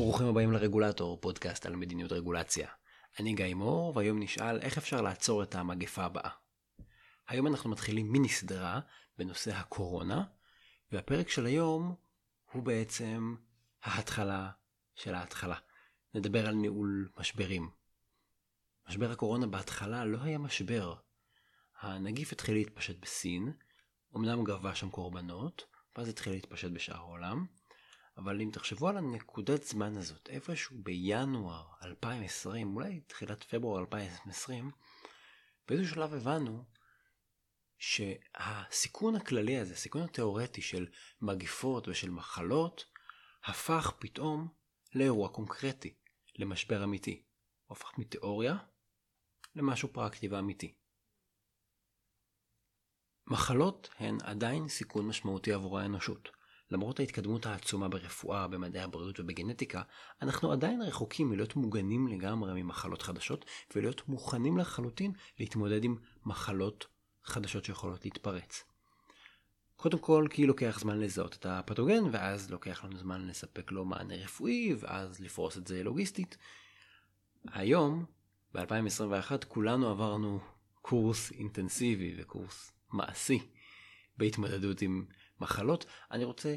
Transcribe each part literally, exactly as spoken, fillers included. ברוכים הבאים לרגולטור, פודקאסט על מדיניות רגולציה. אני גיא מור, והיום נשאל איך אפשר לעצור את המגפה הבאה. היום אנחנו מתחילים מיני סדרה בנושא הקורונה, והפרק של היום הוא בעצם ההתחלה של ההתחלה. נדבר על ניהול משברים. משבר הקורונה בהתחלה לא היה משבר. הנגיף התחיל להתפשט בסין, אמנם גבה שם קורבנות, ואז התחיל להתפשט בשאר העולם, אבל אם תחשבו על הנקודת זמן הזאת, איפשהו בינואר אלפיים עשרים, אולי תחילת פברואר אלפיים עשרים, באיזשהו שלב הבנו שהסיכון הכללי הזה, הסיכון התיאורטי של מגיפות ושל מחלות, הפך פתאום לאירוע קונקרטי, למשבר אמיתי. הוא הפך מתיאוריה למשהו פרקטי ואמיתי. מחלות הן עדיין סיכון משמעותי עבור האנושות. למרות ההתקדמות העצומה ברפואה, במדעי הבריאות ובגנטיקה, אנחנו עדיין רחוקים מלהיות מוגנים לגמרי ממחלות חדשות, ולהיות מוכנים לחלוטין להתמודד עם מחלות חדשות שיכולות להתפרץ. קודם כל, כי לוקח זמן לזהות את הפתוגן, ואז לוקח לנו זמן לספק לו מענה רפואי, ואז לפרוס את זה לוגיסטית. היום, ב-אלפיים עשרים ואחת, כולנו עברנו קורס אינטנסיבי וקורס מעשי בהתמודדות עם מחלות. אני רוצה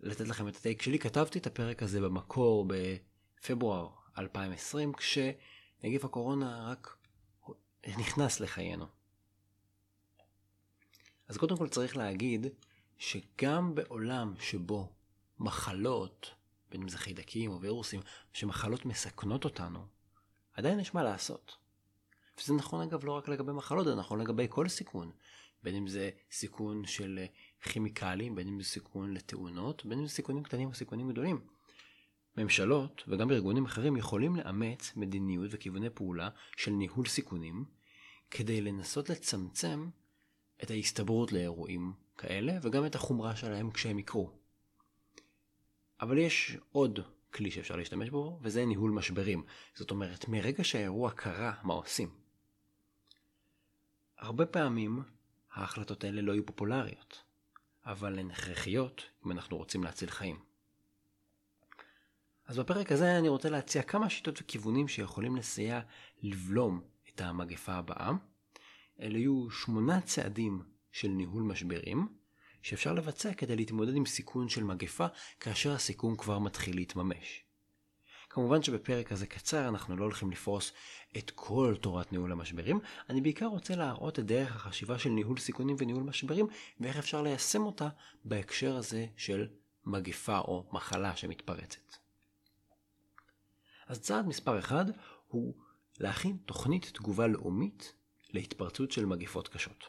לתת לכם את הטייק שלי. כתבתי את הפרק הזה במקור בפברואר אלפיים עשרים, כשנגיף הקורונה רק נכנס לחיינו. אז קודם כל צריך להגיד שגם בעולם שבו מחלות, בין אם זה חידקים או וירוסים, שמחלות מסכנות אותנו, עדיין יש מה לעשות. וזה נכון אגב לא רק לגבי מחלות, זה נכון לגבי כל סיכון. בין אם זה סיכון של כימיקלים, בין אם זה סיכון לתאונות, בין אם זה סיכונים קטנים או סיכונים גדולים. ממשלות וגם ארגונים אחרים יכולים לאמץ מדיניות וכיווני פעולה של ניהול סיכונים, כדי לנסות לצמצם את ההסתברות לאירועים כאלה, וגם את החומרה שלהם כשהם יקרו. אבל יש עוד כלי שאפשר להשתמש בו, וזה ניהול משברים. זאת אומרת, מרגע שהאירוע קרה, מה עושים? הרבה פעמים ההחלטות האלה לא יהיו פופולריות, אבל הן הכרחיות אם אנחנו רוצים להציל חיים. אז בפרק הזה אני רוצה להציע כמה שיטות וכיוונים שיכולים לסייע לבלום את המגפה הבאה. אלה יהיו שמונה צעדים של ניהול משברים שאפשר לבצע כדי להתמודד עם סיכון של מגפה כאשר הסיכון כבר מתחיל להתממש. כמובן שבפרק הזה קצר אנחנו לא הולכים לפרוס את כל תורת ניהול המשברים. אני בעיקר רוצה להראות את דרך החשיבה של ניהול סיכונים וניהול משברים, ואיך אפשר ליישם אותה בהקשר הזה של מגפה או מחלה שמתפרצת. אז צעד מספר אחד הוא להכין תוכנית תגובה לאומית להתפרצות של מגפות קשות.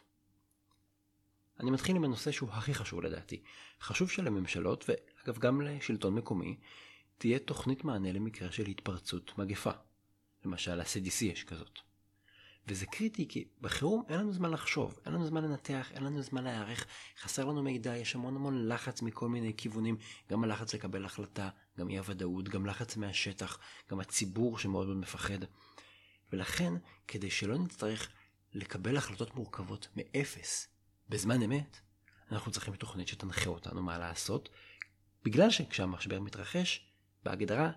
אני מתחיל עם הנושא שהוא הכי חשוב לדעתי. חשוב שלממשלות, ואגב גם לשלטון מקומי, תהיה תוכנית מענה למקרה של התפרצות מגפה. למשל, ה-סי די סי יש כזאת. וזה קריטי כי בחירום אין לנו זמן לחשוב, אין לנו זמן לנתח, אין לנו זמן להיערך, חסר לנו מידע, יש המון המון לחץ מכל מיני כיוונים, גם הלחץ לקבל החלטה, גם אי הוודאות, גם לחץ מהשטח, גם הציבור שמאוד מאוד מפחד. ולכן, כדי שלא נצטרך לקבל החלטות מורכבות מאפס בזמן אמת, אנחנו צריכים תוכנית שתנחה אותנו מה לעשות, בגלל שכשהמשבר מתרחש, בהגדרה,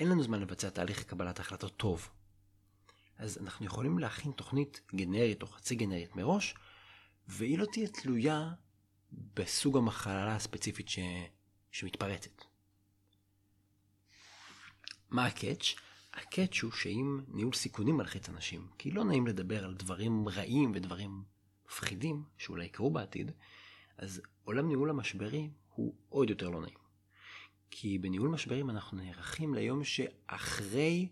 אין לנו זמן לבצע תהליך קבלת החלטות טוב. אז אנחנו יכולים להכין תוכנית גנרית או חצי גנרית מראש, והיא לא תהיה תלויה בסוג המחלה הספציפית ש... שמתפרצת. מה הקאץ'? הקאץ' הוא שאם ניהול סיכונים מלחיץ אנשים, כי לא נעים לדבר על דברים רעים ודברים מפחידים שאולי יקרו בעתיד, אז עולם ניהול המשברים הוא עוד יותר לא נעים. כי בניהול משברים אנחנו נערכים ליום שאחרי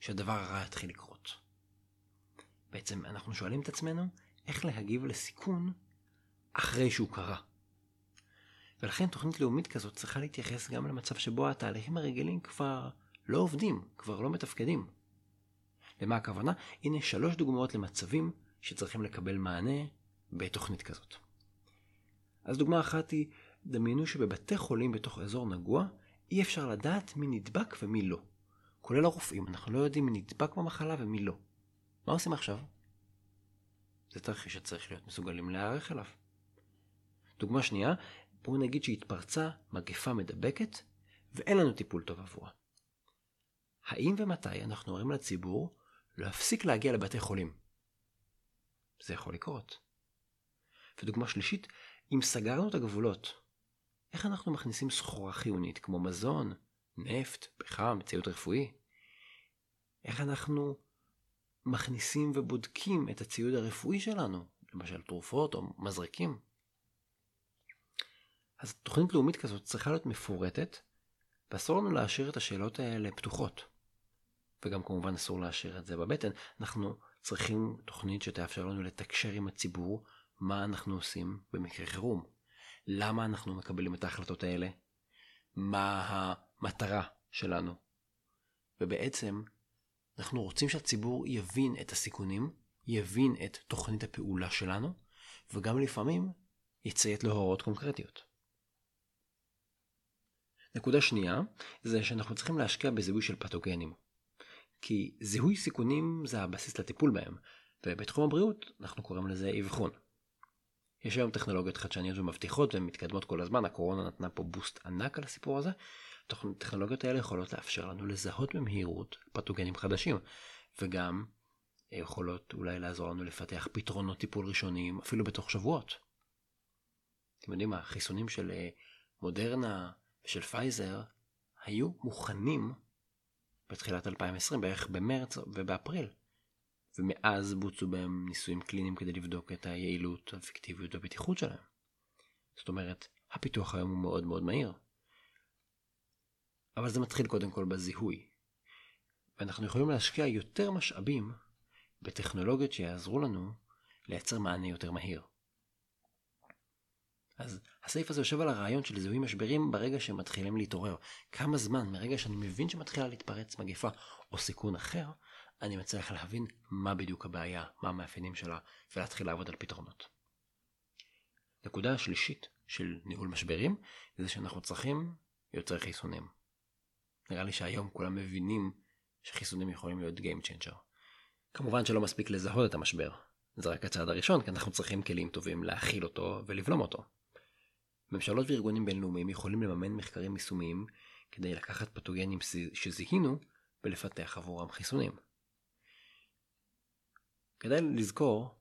שהדבר הרע התחיל לקרות. בעצם אנחנו שואלים את עצמנו איך להגיב לסיכון אחרי שהוא קרה. ולכן תוכנית לאומית כזאת צריכה להתייחס גם למצב שבו התהליכים הרגילים כבר לא עובדים, כבר לא מתפקדים. למה הכוונה? הנה שלוש דוגמאות למצבים שצריכים לקבל מענה בתוכנית כזאת. אז דוגמה אחת היא, דמיינו שבבתי חולים בתוך אזור נגוע, אי אפשר לדעת מי נדבק ומי לא. כולל הרופאים, אנחנו לא יודעים מי נדבק במחלה ומי לא. מה עושים עכשיו? זה תרחיש שצריך להיות מסוגלים להיערך אליו. דוגמה שנייה, בואו נגיד שהתפרצה מגפה מדבקת, ואין לנו טיפול טוב עבורה. האם ומתי אנחנו אומרים לציבור להפסיק להגיע לבתי חולים? זה יכול לקרות. ודוגמה שלישית, אם סגרנו את הגבולות, איך אנחנו מכניסים סחורה חיונית כמו מזון, נפט, פחם, ציוד רפואי? איך אנחנו מכניסים ובודקים את הציוד הרפואי שלנו, למשל תרופות או מזרקים? אז תוכנית לאומית כזאת צריכה להיות מפורטת, ואסור לנו להשאיר את השאלות האלה פתוחות. וגם כמובן אסור להשאיר את זה בבטן. אנחנו צריכים תוכנית שתאפשר לנו לתקשר עם הציבור מה אנחנו עושים במקרה חירום. למה אנחנו מקבלים את ההחלטות האלה? מה המטרה שלנו? ובעצם אנחנו רוצים שהציבור יבין את הסיכונים, יבין את תוכנית הפעולה שלנו, וגם לפעמים יציית להוראות קונקרטיות. נקודה שנייה זה שאנחנו צריכים להשקיע בזיהוי של פתוגנים. כי זיהוי סיכונים זה הבסיס לטיפול בהם, ובתחום הבריאות אנחנו קוראים לזה אבחון. יש היום טכנולוגיות חדשניות ומבטיחות ומתקדמות כל הזמן, הקורונה נתנה פה בוסט ענק על הסיפור הזה. הטכנולוגיות האלה יכולות לאפשר לנו לזהות במהירות פתוגנים חדשים, וגם יכולות אולי לעזור לנו לפתח פתרונות טיפול ראשוניים אפילו בתוך שבועות. אתם יודעים, החיסונים של מודרנה ושל פייזר היו מוכנים בתחילת אלפיים ועשרים, בערך במרץ ובאפריל. ומאז בוצעו בהם ניסויים קליניים כדי לבדוק את היעילות, האפקטיביות והבטיחות שלהם. זאת אומרת, הפיתוח היום הוא מאוד מאוד מהיר. אבל זה מתחיל קודם כל בזיהוי. ואנחנו יכולים להשקיע יותר משאבים בטכנולוגיות שיעזרו לנו לייצר מענה יותר מהיר. אז הסעיף הזה יושב על הרעיון של זיהוי משברים ברגע שמתחילים להתעורר. כמה זמן מרגע שאני מבין שמתחילה להתפרץ מגפה או סיכון אחר, אני מצליח להבין מה בדיוק הבעיה, מה המאפיינים שלה, ולהתחיל לעבוד על פתרונות. נקודה השלישית של ניהול משברים זה שאנחנו צריכים יותר חיסונים. נראה לי שהיום כולם מבינים שחיסונים יכולים להיות game changer. כמובן שלא מספיק לזהות את המשבר. זה רק הצעד הראשון, כי אנחנו צריכים כלים טובים להכיל אותו ולבלום אותו. ממשלות וארגונים בינלאומיים יכולים לממן מחקרים יישומיים כדי לקחת פתוגנים שזיהינו ולפתח עבורם חיסונים. כדאי לזכור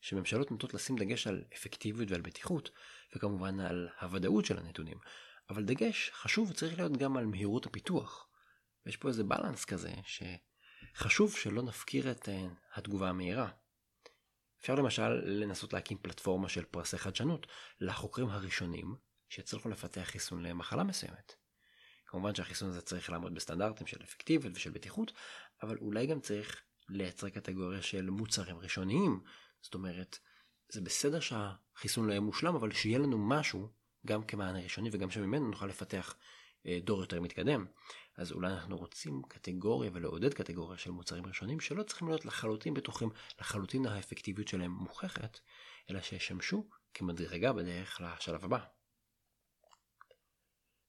שממשלות נוטות לשים דגש על אפקטיביות ועל בטיחות, וכמובן על הוודאות של הנתונים. אבל דגש חשוב צריך להיות גם על מהירות הפיתוח. ויש פה איזה בלנס כזה שחשוב שלא נפקיר את התגובה המהירה. אפשר למשל לנסות להקים פלטפורמה של פרסי חדשנות לחוקרים הראשונים שיצליחו לפתח חיסון למחלה מסוימת. כמובן שהחיסון הזה צריך לעמוד בסטנדרטים של אפקטיביות ושל בטיחות, אבל אולי גם צריך לייצר קטגוריה של מוצרים ראשוניים. זאת אומרת, זה בסדר שהחיסון לא יהיה מושלם, אבל שיהיה לנו משהו גם כמענה ראשוני וגם שממנו נוכל לפתח דור יותר מתקדם. אז אולי אנחנו רוצים קטגוריה ולעודד קטגוריה של מוצרים ראשונים שלא צריכים להיות לחלוטין בטוחים, לחלוטין האפקטיביות שלהם מוכחת, אלא שישמשו כמדרגה בדרך לשלב הבא.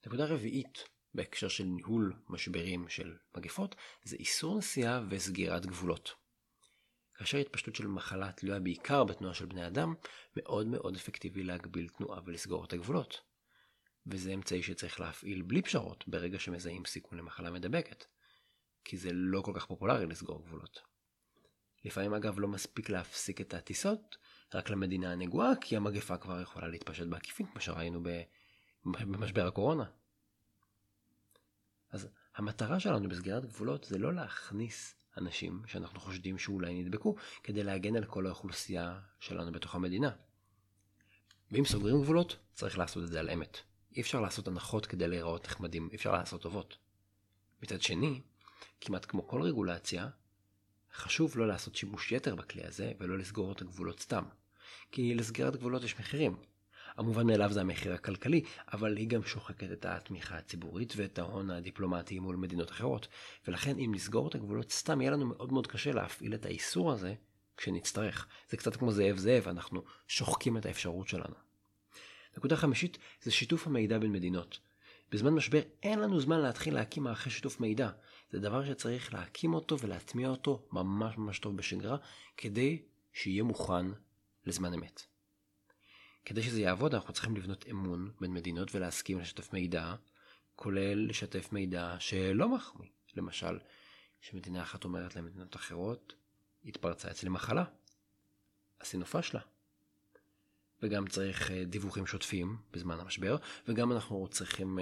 נקודה רביעית בהקשר של ניהול משברים של מגפות זה איסור נסיעה וסגירת גבולות. כאשר התפשטות של מחלה תלויה בעיקר בתנועה של בני אדם, מאוד מאוד אפקטיבי להגביל תנועה ולסגור את הגבולות. וזה אמצעי שצריך להפעיל בלי פשרות ברגע שמזהים סיכון למחלה מדבקת, כי זה לא כל כך פופולרי לסגור גבולות. לפעמים אגב לא מספיק להפסיק את הטיסות רק למדינה הנגועה, כי המגפה כבר יכולה להתפשט בעקיפין, כמו שראינו במשבר הקורונה. אז המטרה שלנו בסגירת גבולות זה לא להכניס אנשים שאנחנו חושדים שאולי נדבקו, כדי להגן על כל האוכלוסייה שלנו בתוך המדינה. ואם סוגרים גבולות, צריך לעשות את זה על אמת. אי אפשר לעשות הנחות כדי להיראות נחמדים, אי אפשר לעשות טובות. מצד שני, כמעט כמו כל רגולציה, חשוב לא לעשות שימוש יתר בכלי הזה ולא לסגור את הגבולות סתם. כי לסגירת גבולות יש מחירים. המובן מאליו זה המחיר הכלכלי, אבל היא גם שוחקת את התמיכה הציבורית ואת ההון הדיפלומטי מול מדינות אחרות. ולכן אם נסגור את הגבולות סתם, יהיה לנו מאוד מאוד קשה להפעיל את האיסור הזה כשנצטרך. זה קצת כמו זאב זאב, אנחנו שוחקים את האפשרות שלנו. נקודה חמישית זה שיתוף המידע בין מדינות. בזמן משבר אין לנו זמן להתחיל להקים מערכי שיתוף מידע. זה דבר שצריך להקים אותו ולהטמיע אותו ממש ממש טוב בשגרה, כדי שיהיה מוכן לזמן אמת. כדי שזה יעבוד אנחנו צריכים לבנות אמון בין מדינות ולהסכים לשתף מידע כולל לשתף מידע שלא מחמיא. למשל, שמדינה אחת אומרת למדינות אחרות, התפרצה אצל מחלה, הסינופה שלה. וגם צריך דיווחים שוטפים בזמן המשבר, וגם אנחנו צריכים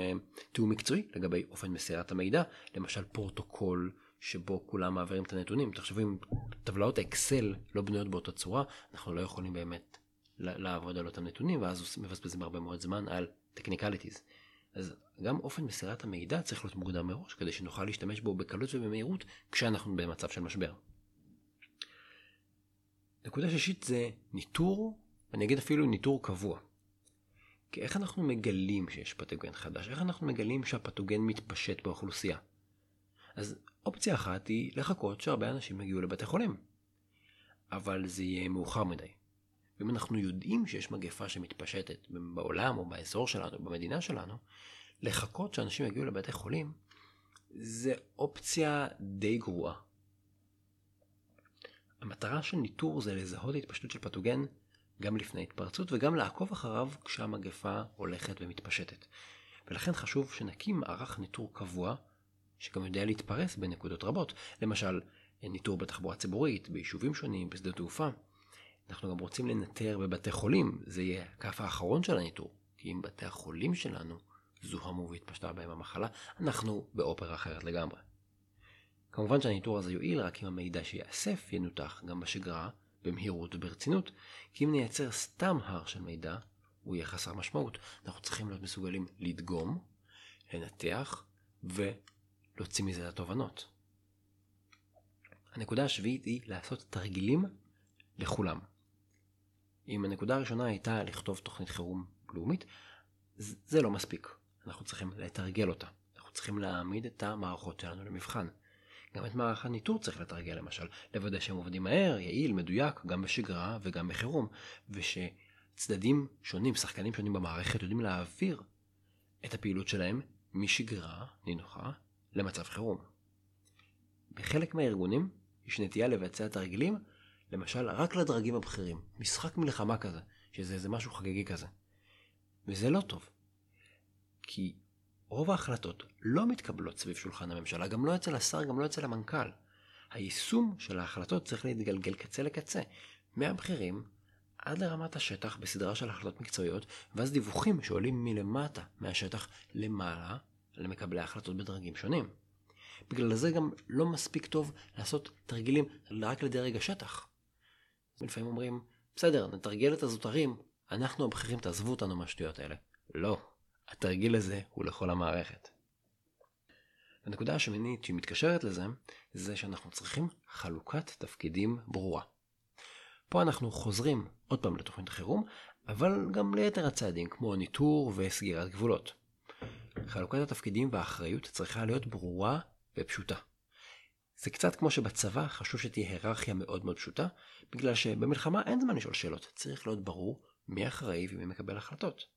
תיאום מקצועי לגבי אופן מסירת המידע, למשל פרוטוקול שבו כולם מעבירים את הנתונים. תחשבו, אם טבלאות האקסל לא בנויות באותה צורה, אנחנו לא יכולים באמת לעבוד על אותם נתונים, ואז מבזבזים הרבה מאוד זמן על technicalities. אז גם אופן מסירת המידע צריך להיות מוגדר מראש, כדי שנוכל להשתמש בו בקלות ובמהירות, כשאנחנו במצב של משבר. נקודה שישית זה ניטור, ואני אגיד אפילו ניטור קבוע. כי איך אנחנו מגלים שיש פתוגן חדש? איך אנחנו מגלים שהפתוגן מתפשט באוכלוסייה? אז אופציה אחת היא לחכות שהרבה אנשים יגיעו לבתי חולים. אבל זה יהיה מאוחר מדי. ואם אנחנו יודעים שיש מגפה שמתפשטת בעולם או באזור שלנו, במדינה שלנו, לחכות שאנשים יגיעו לבתי חולים, זה אופציה די גרועה. המטרה של ניטור זה לזהות ההתפשטות של פתוגן גם לפני התפרצות וגם לעקוב אחריו כשהמגפה הולכת ומתפשטת. ולכן חשוב שנקים ערך ניטור קבוע שגם יודע להתפרס בנקודות רבות. למשל, ניטור בתחבורה ציבורית, ביישובים שונים, בשדה תעופה. אנחנו גם רוצים לנטר בבתי חולים, זה יהיה הכף האחרון של הניטור. כי אם בתי החולים שלנו זוהמו והתפשטה בהם המחלה, אנחנו באופרה אחרת לגמרי. כמובן שהניטור הזה יועיל רק אם המידע שיאסף ינותח גם בשגרה, במהירות וברצינות, כי אם נייצר סתם הר של מידע, הוא יהיה חסר משמעות. אנחנו צריכים להיות מסוגלים לדגום, לנתח ולהוציא מזה התובנות. הנקודה השביעית היא לעשות תרגילים לכולם. אם הנקודה הראשונה הייתה לכתוב תוכנית חירום לאומית, זה לא מספיק. אנחנו צריכים לתרגל אותה. אנחנו צריכים להעמיד את המערכות שלנו למבחן. גם את מערך הניטור צריך לתרגל, למשל, לוודא שהם עובדים מהר, יעיל, מדויק, גם בשגרה וגם בחירום, ושצדדים שונים, שחקנים שונים במערכת, יודעים להעביר את הפעילות שלהם משגרה נינוחה למצב חירום. בחלק מהארגונים יש נטייה לבצע תרגילים, למשל, רק לדרגים הבכירים, משחק מלחמה כזה, שזה איזה משהו חגיגי כזה. וזה לא טוב, כי רוב ההחלטות לא מתקבלות סביב שולחן הממשלה, גם לא אצל השר, גם לא אצל המנכ"ל. היישום של ההחלטות צריך להתגלגל קצה לקצה, מהבחירים עד לרמת השטח בסדרה של החלטות מקצועיות, ואז דיווחים שעולים מלמטה מהשטח למעלה למקבלי ההחלטות בדרגים שונים. בגלל זה גם לא מספיק טוב לעשות תרגילים רק לדרג השטח. לפעמים אומרים, בסדר, נתרגל את הזוטרים, אנחנו הבחירים תעזבו אותנו מהשטויות האלה. לא. התרגיל הזה הוא לכל המערכת. הנקודה השמינית שמתקשרת לזה, זה שאנחנו צריכים חלוקת תפקידים ברורה. פה אנחנו חוזרים עוד פעם לתוכנית החירום, אבל גם ליתר הצעדים, כמו ניטור וסגירת גבולות. חלוקת התפקידים והאחריות צריכה להיות ברורה ופשוטה. זה קצת כמו שבצבא חשוב שתהיה היררכיה מאוד מאוד פשוטה, בגלל שבמלחמה אין זמן לשאול שאלות, צריך להיות ברור מי אחראי ומי מקבל החלטות.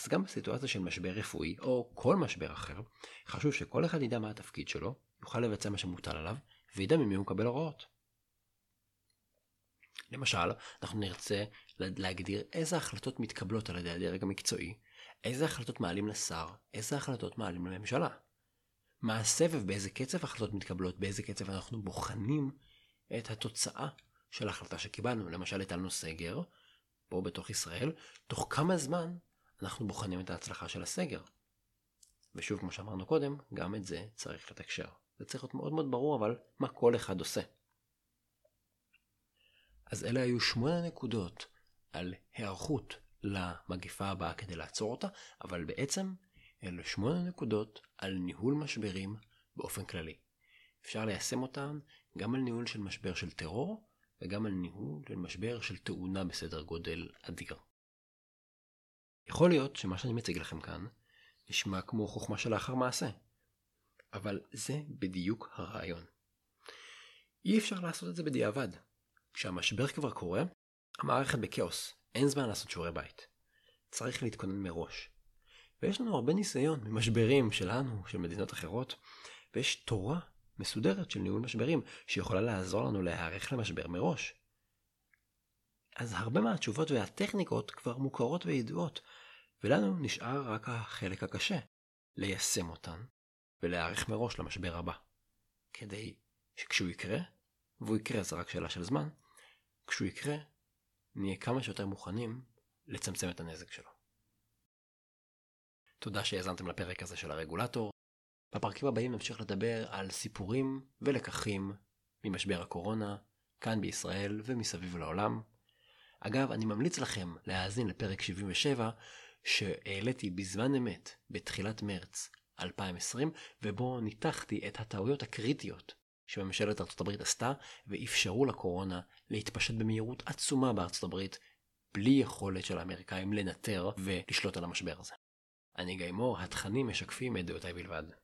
אז גם בסיטואציה של משבר רפואי, או כל משבר אחר, חשוב שכל אחד ידע מה התפקיד שלו, יוכל לבצע מה שמוטל עליו, וידע ממי הוא מקבל הוראות. למשל, אנחנו נרצה להגדיר איזה החלטות מתקבלות על ידי הדרג המקצועי, איזה החלטות מעלים לשר, איזה החלטות מעלים לממשלה. מה הסבב, באיזה קצב החלטות מתקבלות, באיזה קצב אנחנו בוחנים את התוצאה של ההחלטה שקיבלנו. למשל, הטלנו סגר, פה בתוך ישראל, תוך כמה זמן אנחנו בוחנים את ההצלחה של הסגר. ושוב, כמו שאמרנו קודם, גם את זה צריך לתקשר. זה צריך להיות מאוד מאוד ברור, אבל מה כל אחד עושה. אז אלה היו שמונה נקודות על היערכות למגפה הבאה כדי לעצור אותה, אבל בעצם אלה שמונה נקודות על ניהול משברים באופן כללי. אפשר ליישם אותן גם על ניהול של משבר של טרור, וגם על ניהול של משבר של תאונה בסדר גודל אדיר. יכול להיות שמה שאני מציג לכם כאן נשמע כמו חוכמה שלאחר מעשה, אבל זה בדיוק הרעיון. אי אפשר לעשות את זה בדיעבד. כשהמשבר כבר קורה, המערכת בקאוס, אין זמן לעשות שיעורי בית. צריך להתכונן מראש. ויש לנו הרבה ניסיון ממשברים שלנו, של מדינות אחרות, ויש תורה מסודרת של ניהול משברים שיכולה לעזור לנו להיערך למשבר מראש. אז הרבה מהתשובות והטכניקות כבר מוכרות וידועות, ולנו נשאר רק החלק הקשה, ליישם אותן ולהערך מראש למשבר הבא. כדי שכשהוא יקרה, והוא יקרה זה רק שאלה של זמן, כשהוא יקרה, נהיה כמה שיותר מוכנים לצמצם את הנזק שלו. תודה שהזנתם לפרק הזה של הרגולטור. בפרקים הבאים נמשיך לדבר על סיפורים ולקחים ממשבר הקורונה, כאן בישראל ומסביב לעולם. אגב, אני ממליץ לכם להאזין לפרק שבעים ושבע שהעליתי בזמן אמת בתחילת מרץ אלפיים עשרים, ובו ניתחתי את הטעויות הקריטיות שממשלת ארצות הברית עשתה ואפשרו לקורונה להתפשט במהירות עצומה בארצות הברית, בלי יכולת של האמריקאים לנטר ולשלוט על המשבר הזה. אני גיא מור, התכנים משקפים את דעותיי בלבד.